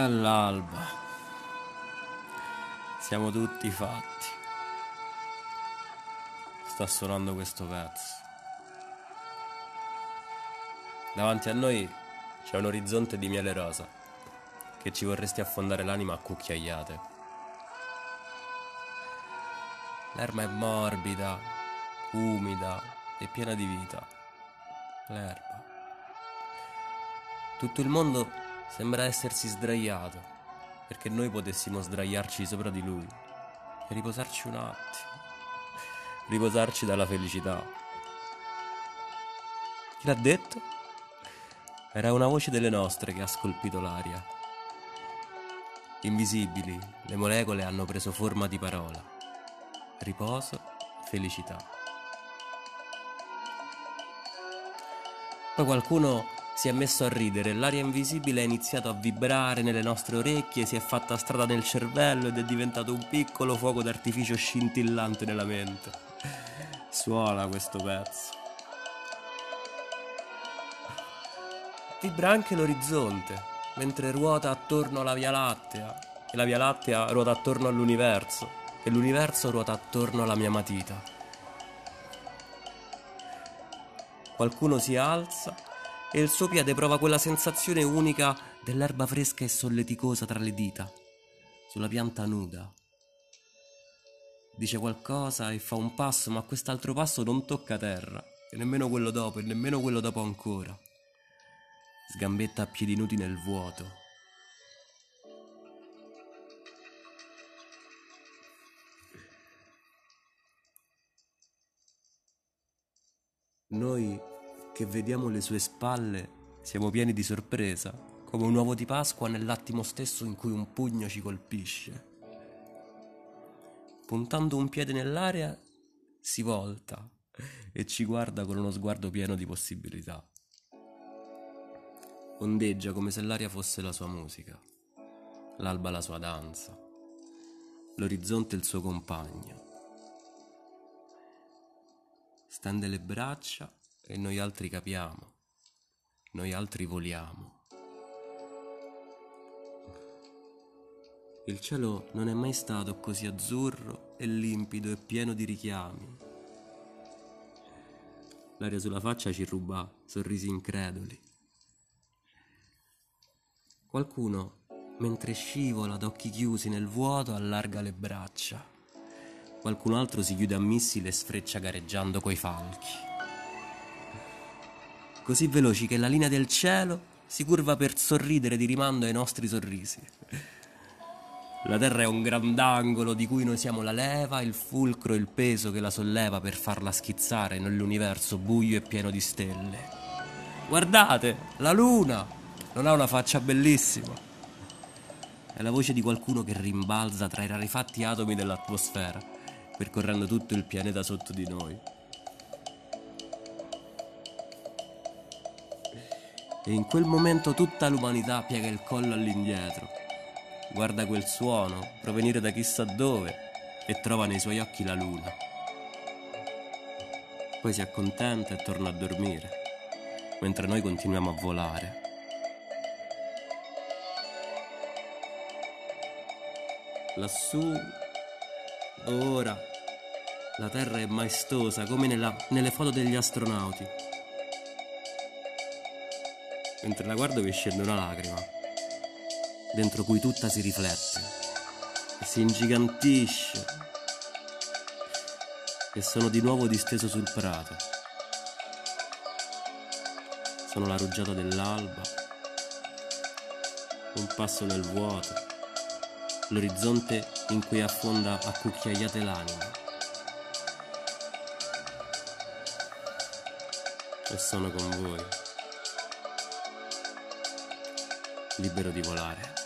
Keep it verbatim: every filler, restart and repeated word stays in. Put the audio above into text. all'alba siamo tutti fatti. Sta suonando questo pezzo. Davanti a noi c'è un orizzonte di miele rosa che ci vorresti affondare l'anima a cucchiaiate. L'erba è morbida, umida e piena di vita. L'erba. Tutto il mondo sembra essersi sdraiato, perché noi potessimo sdraiarci sopra di lui e riposarci un attimo, riposarci dalla felicità. Chi l'ha detto? Era una voce delle nostre che ha scolpito l'aria. Invisibili, le molecole hanno preso forma di parola. Riposo, felicità. Poi qualcuno si è messo a ridere, l'aria invisibile ha iniziato a vibrare nelle nostre orecchie, si è fatta strada nel cervello ed è diventato un piccolo fuoco d'artificio scintillante nella mente. Suona questo pezzo. Vibra anche l'orizzonte, mentre ruota attorno alla Via Lattea, e la Via Lattea ruota attorno all'universo, e l'universo ruota attorno alla mia matita. Qualcuno si alza e il suo piede prova quella sensazione unica dell'erba fresca e solleticosa tra le dita, sulla pianta nuda. Dice qualcosa e fa un passo, ma quest'altro passo non tocca terra, e nemmeno quello dopo, e nemmeno quello dopo ancora. Sgambetta a piedi nudi nel vuoto. Noi che vediamo le sue spalle siamo pieni di sorpresa, come un uovo di Pasqua nell'attimo stesso in cui un pugno ci colpisce. Puntando un piede nell'aria si volta e ci guarda con uno sguardo pieno di possibilità. Ondeggia come se l'aria fosse la sua musica, l'alba la sua danza, l'orizzonte il suo compagno. Stende le braccia e noi altri capiamo, noi altri voliamo. Il cielo non è mai stato così azzurro e limpido e pieno di richiami. L'aria sulla faccia ci ruba sorrisi increduli. Qualcuno, mentre scivola ad occhi chiusi nel vuoto, allarga le braccia. Qualcun altro si chiude a missile e sfreccia gareggiando coi falchi, così veloci che la linea del cielo si curva per sorridere di rimando ai nostri sorrisi. La terra è un grandangolo di cui noi siamo la leva, il fulcro, il peso che la solleva per farla schizzare nell'universo buio e pieno di stelle. Guardate, la luna non ha una faccia bellissima. È la voce di qualcuno che rimbalza tra i rarefatti atomi dell'atmosfera, percorrendo tutto il pianeta sotto di noi. E in quel momento tutta l'umanità piega il collo all'indietro, guarda quel suono provenire da chissà dove e trova nei suoi occhi la luna. Poi si accontenta e torna a dormire, mentre noi continuiamo a volare. Lassù, ora, la terra è maestosa come nella, nelle foto degli astronauti. Mentre la guardo mi scende una lacrima, dentro cui tutta si riflette e si ingigantisce, e sono di nuovo disteso sul prato. Sono la rugiada dell'alba, un passo nel vuoto, l'orizzonte in cui affonda a cucchiaiate l'anima. E sono con voi, libero di volare.